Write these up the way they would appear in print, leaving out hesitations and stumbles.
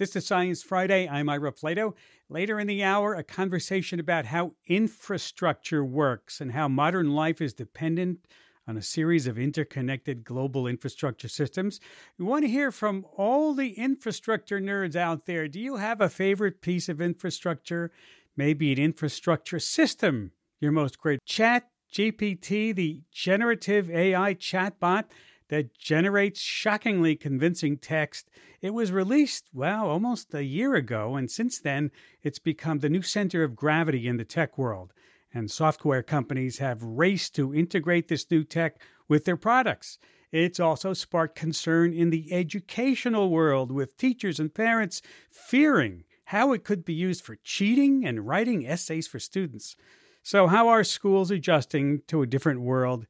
This is Science Friday. I'm Ira Flatow. Later in the hour, a conversation about how infrastructure works and how modern life is dependent on a series of interconnected global infrastructure systems. We want to hear from all the infrastructure nerds out there. Do you have a favorite piece of infrastructure? Maybe an infrastructure system you're most grateful for? ChatGPT, the generative AI chatbot that generates shockingly convincing text. It was released, almost a year ago, and since then, it's become the new center of gravity in the tech world. And software companies have raced to integrate this new tech with their products. It's also sparked concern in the educational world, with teachers and parents fearing how it could be used for cheating and writing essays for students. So how are schools adjusting to a different world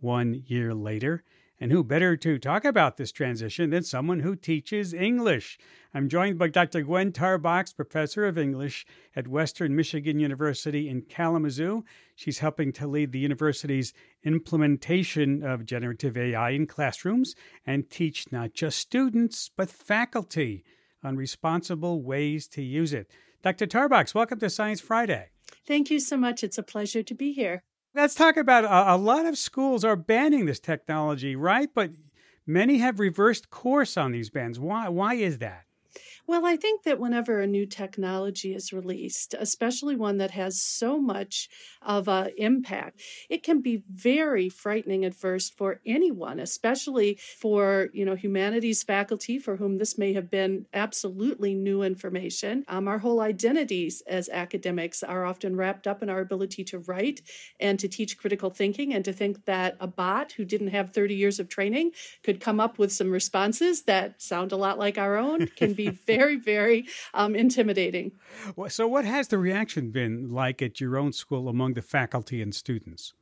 1 year later? And who better to talk about this transition than someone who teaches English? I'm joined by Dr. Gwen Tarbox, professor of English at Western Michigan University in Kalamazoo. She's helping to lead the university's implementation of generative AI in classrooms and teach not just students, but faculty on responsible ways to use it. Dr. Tarbox, welcome to Science Friday. Thank you so much. It's a pleasure to be here. Let's talk about a lot of schools are banning this technology, right? But many have reversed course on these bans. Why is that? Well, I think that whenever a new technology is released, especially one that has so much of an impact, it can be very frightening at first for anyone, especially for, humanities faculty for whom this may have been absolutely new information. Our whole identities as academics are often wrapped up in our ability to write and to teach critical thinking, and to think that a bot who didn't have 30 years of training could come up with some responses that sound a lot like our own can be very, very intimidating. So what has the reaction been like at your own school among the faculty and students?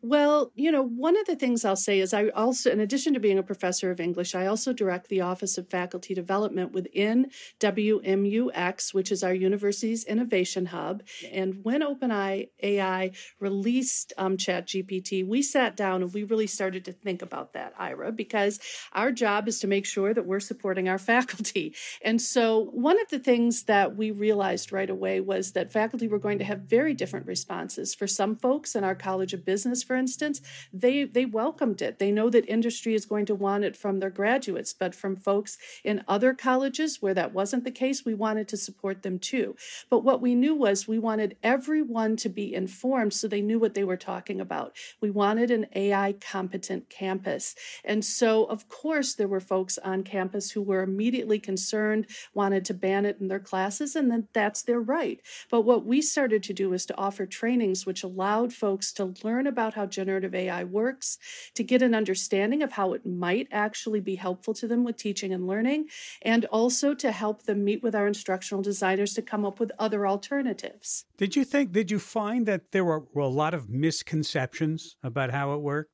Well, one of the things I'll say is I also, in addition to being a professor of English, I also direct the Office of Faculty Development within WMUX, which is our university's innovation hub. And when OpenAI released ChatGPT, we sat down and we really started to think about that, Ira, because our job is to make sure that we're supporting our faculty. And so one of the things that we realized right away was that faculty were going to have very different responses. For some folks in our College of Business, for instance, they welcomed it. They know that industry is going to want it from their graduates, but from folks in other colleges where that wasn't the case, we wanted to support them too. But what we knew was we wanted everyone to be informed so they knew what they were talking about. We wanted an AI-competent campus. And so, of course, there were folks on campus who were immediately concerned, wanted to ban it in their classes, and then that's their right. But what we started to do is to offer trainings which allowed folks to learn about how generative AI works, to get an understanding of how it might actually be helpful to them with teaching and learning, and also to help them meet with our instructional designers to come up with other alternatives. Did you find that there were a lot of misconceptions about how it worked?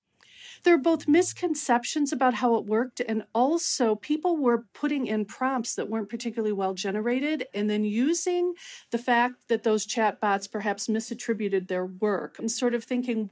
There were both misconceptions about how it worked, and also people were putting in prompts that weren't particularly well generated, and then using the fact that those chatbots perhaps misattributed their work and sort of thinking,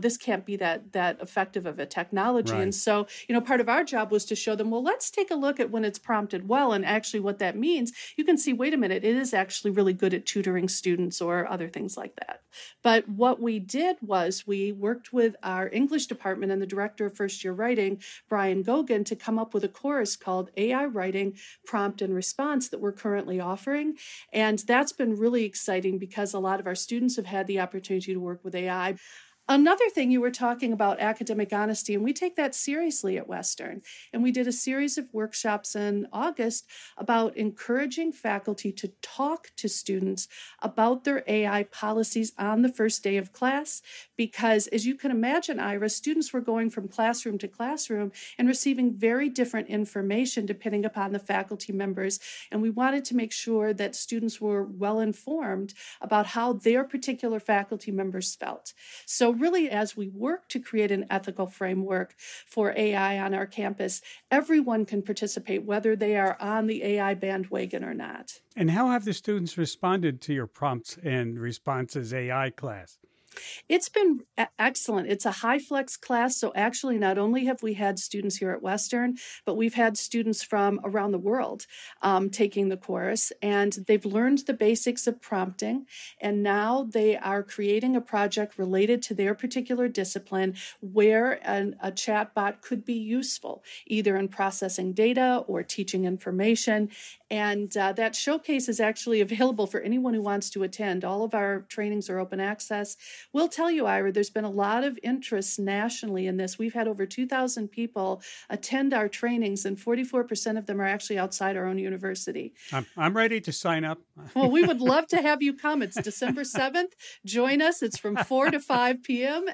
this can't be that effective of a technology. Right. And so, part of our job was to show them, let's take a look at when it's prompted well, and actually what that means. You can see, wait a minute, it is actually really good at tutoring students or other things like that. But what we did was we worked with our English department and the director of first year writing, Brian Gogan, to come up with a course called AI Writing Prompt and Response that we're currently offering. And that's been really exciting because a lot of our students have had the opportunity to work with AI. Another thing, you were talking about academic honesty, and we take that seriously at Western. And we did a series of workshops in August about encouraging faculty to talk to students about their AI policies on the first day of class, because as you can imagine, Ira, students were going from classroom to classroom and receiving very different information depending upon the faculty members. And we wanted to make sure that students were well informed about how their particular faculty members felt. So really, as we work to create an ethical framework for AI on our campus, everyone can participate, whether they are on the AI bandwagon or not. And how have the students responded to your prompts and responses AI class? It's been excellent. It's a high flex class. So actually, not only have we had students here at Western, but we've had students from around the world taking the course, and they've learned the basics of prompting. And now they are creating a project related to their particular discipline where a chatbot could be useful, either in processing data or teaching information. And that showcase is actually available for anyone who wants to attend. All of our trainings are open access. We'll tell you, Ira, there's been a lot of interest nationally in this. We've had over 2,000 people attend our trainings, and 44% of them are actually outside our own university. I'm ready to sign up. Well, we would love to have you come. It's December 7th. Join us. It's from 4 to 5 p.m.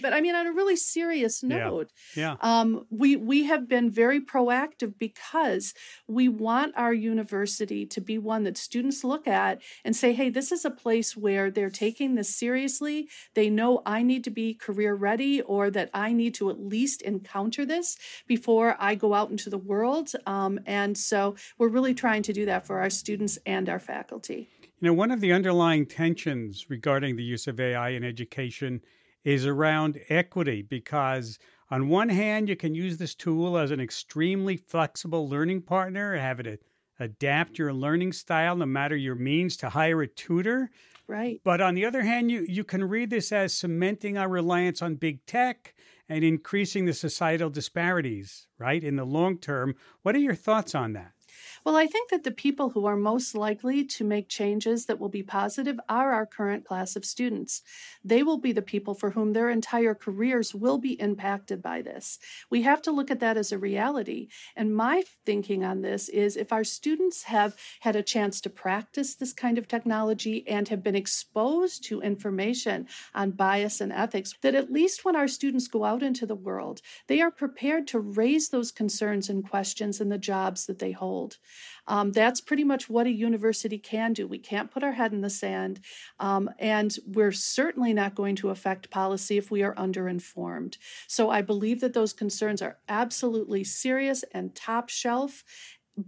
But I mean, on a really serious note, we have been very proactive because we want our university to be one that students look at and say, hey, this is a place where they're taking this seriously. They know I need to be career ready, or that I need to at least encounter this before I go out into the world. And so we're really trying to do that for our students and our faculty. You know, one of the underlying tensions regarding the use of AI in education is around equity, because on one hand, you can use this tool as an extremely flexible learning partner, have it adapt your learning style, no matter your means, to hire a tutor. Right. But on the other hand, you can read this as cementing our reliance on big tech and increasing the societal disparities, right, in the long term. What are your thoughts on that? Well, I think that the people who are most likely to make changes that will be positive are our current class of students. They will be the people for whom their entire careers will be impacted by this. We have to look at that as a reality. And my thinking on this is if our students have had a chance to practice this kind of technology and have been exposed to information on bias and ethics, that at least when our students go out into the world, they are prepared to raise those concerns and questions in the jobs that they hold. That's pretty much what a university can do. We can't put our head in the sand, and we're certainly not going to affect policy if we are underinformed. So I believe that those concerns are absolutely serious and top shelf,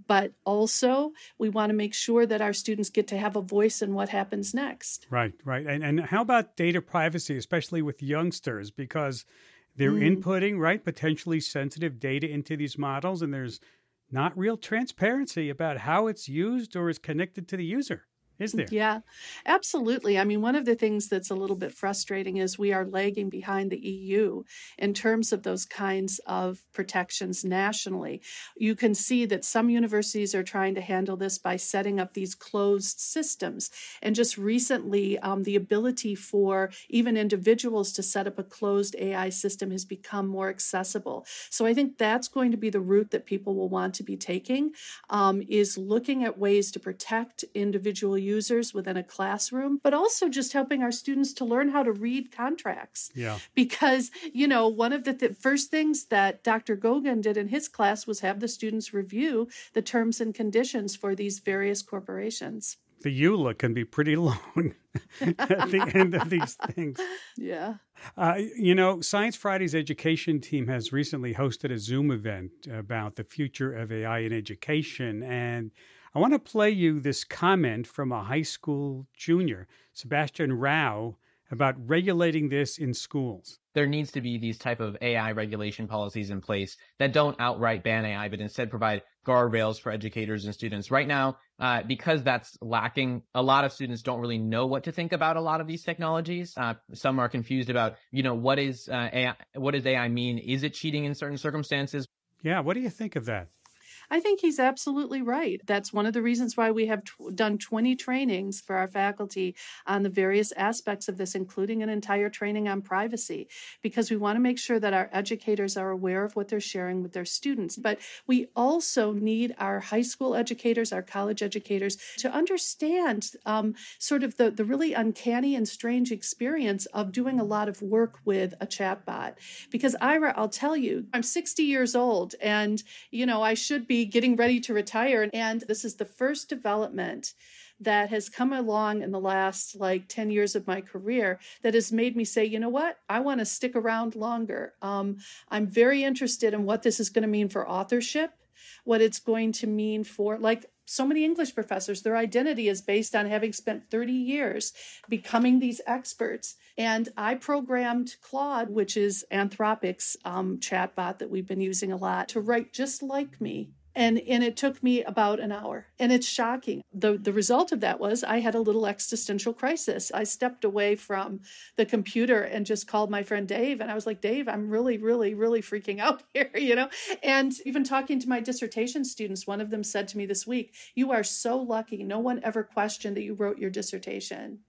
but also we want to make sure that our students get to have a voice in what happens next. Right, right. And how about data privacy, especially with youngsters, because they're inputting, right, potentially sensitive data into these models, and there's not real transparency about how it's used or is connected to the user, is there? Yeah, absolutely. I mean, one of the things that's a little bit frustrating is we are lagging behind the EU in terms of those kinds of protections nationally. You can see that some universities are trying to handle this by setting up these closed systems. And just recently, the ability for even individuals to set up a closed AI system has become more accessible. So I think that's going to be the route that people will want to be taking, is looking at ways to protect individual users within a classroom, but also just helping our students to learn how to read contracts. Yeah. Because, you know, one of the first things that Dr. Gogan did in his class was have the students review the terms and conditions for these various corporations. The EULA can be pretty long at the end of these things. Yeah. You know, Science Friday's education team has recently hosted a Zoom event about the future of AI in education, and I want to play you this comment from a high school junior, Sebastian Rao, about regulating this in schools. There needs to be these type of AI regulation policies in place that don't outright ban AI, but instead provide guardrails for educators and students. Right now, because that's lacking, a lot of students don't really know what to think about a lot of these technologies. Some are confused about, you know, AI, what does AI mean? Is it cheating in certain circumstances? Yeah, what do you think of that? I think he's absolutely right. That's one of the reasons why we have done 20 trainings for our faculty on the various aspects of this, including an entire training on privacy, because we want to make sure that our educators are aware of what they're sharing with their students. But we also need our high school educators, our college educators, to understand sort of the really uncanny and strange experience of doing a lot of work with a chatbot. Because, Ira, I'll tell you, I'm 60 years old, and, you know, I should be getting ready to retire. And this is the first development that has come along in the last 10 years of my career that has made me say, you know what, I want to stick around longer. I'm very interested in what this is going to mean for authorship. what it's going to mean for, like so many English professors, their identity is based on having spent 30 years becoming these experts. And I programmed Claude, which is Anthropic's chatbot that we've been using a lot, to write just like me. And it took me about an hour. And it's shocking. The result of that was I had a little existential crisis. I stepped away from the computer and just called my friend Dave. And I was like, Dave, I'm really, really, really freaking out here, you know? And even talking to my dissertation students, one of them said to me this week, you are so lucky. No one ever questioned that you wrote your dissertation.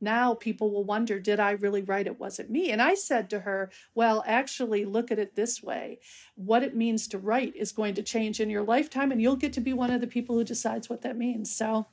Now people will wonder, did I really write it? Was it me? And I said to her, well, actually, look at it this way. What it means to write is going to change in your lifetime, and you'll get to be one of the people who decides what that means. So,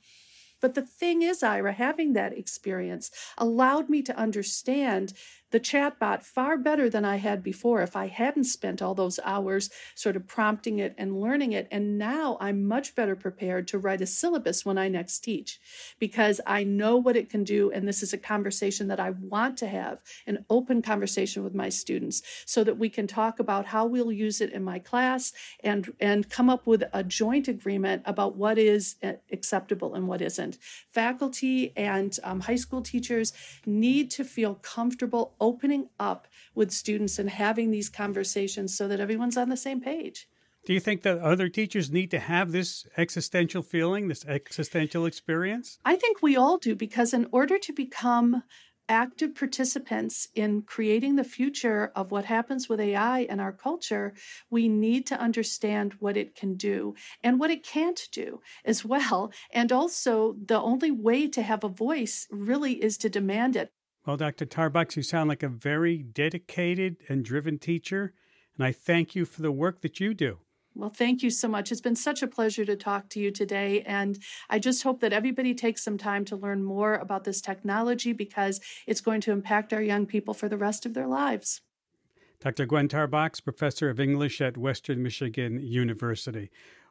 but the thing is, Ira, having that experience allowed me to understand the chatbot far better than I had before if I hadn't spent all those hours sort of prompting it and learning it. And now I'm much better prepared to write a syllabus when I next teach because I know what it can do. And this is a conversation that I want to have, an open conversation with my students so that we can talk about how we'll use it in my class and come up with a joint agreement about what is acceptable and what isn't. Faculty and high school teachers need to feel comfortable opening up with students and having these conversations so that everyone's on the same page. Do you think that other teachers need to have this existential feeling, this existential experience? I think we all do, because in order to become active participants in creating the future of what happens with AI and our culture, we need to understand what it can do and what it can't do as well. And also, the only way to have a voice really is to demand it. Well, Dr. Tarbox, you sound like a very dedicated and driven teacher, and I thank you for the work that you do. Well, thank you so much. It's been such a pleasure to talk to you today, and I just hope that everybody takes some time to learn more about this technology because it's going to impact our young people for the rest of their lives. Dr. Gwen Tarbox, Professor of English at Western Michigan University.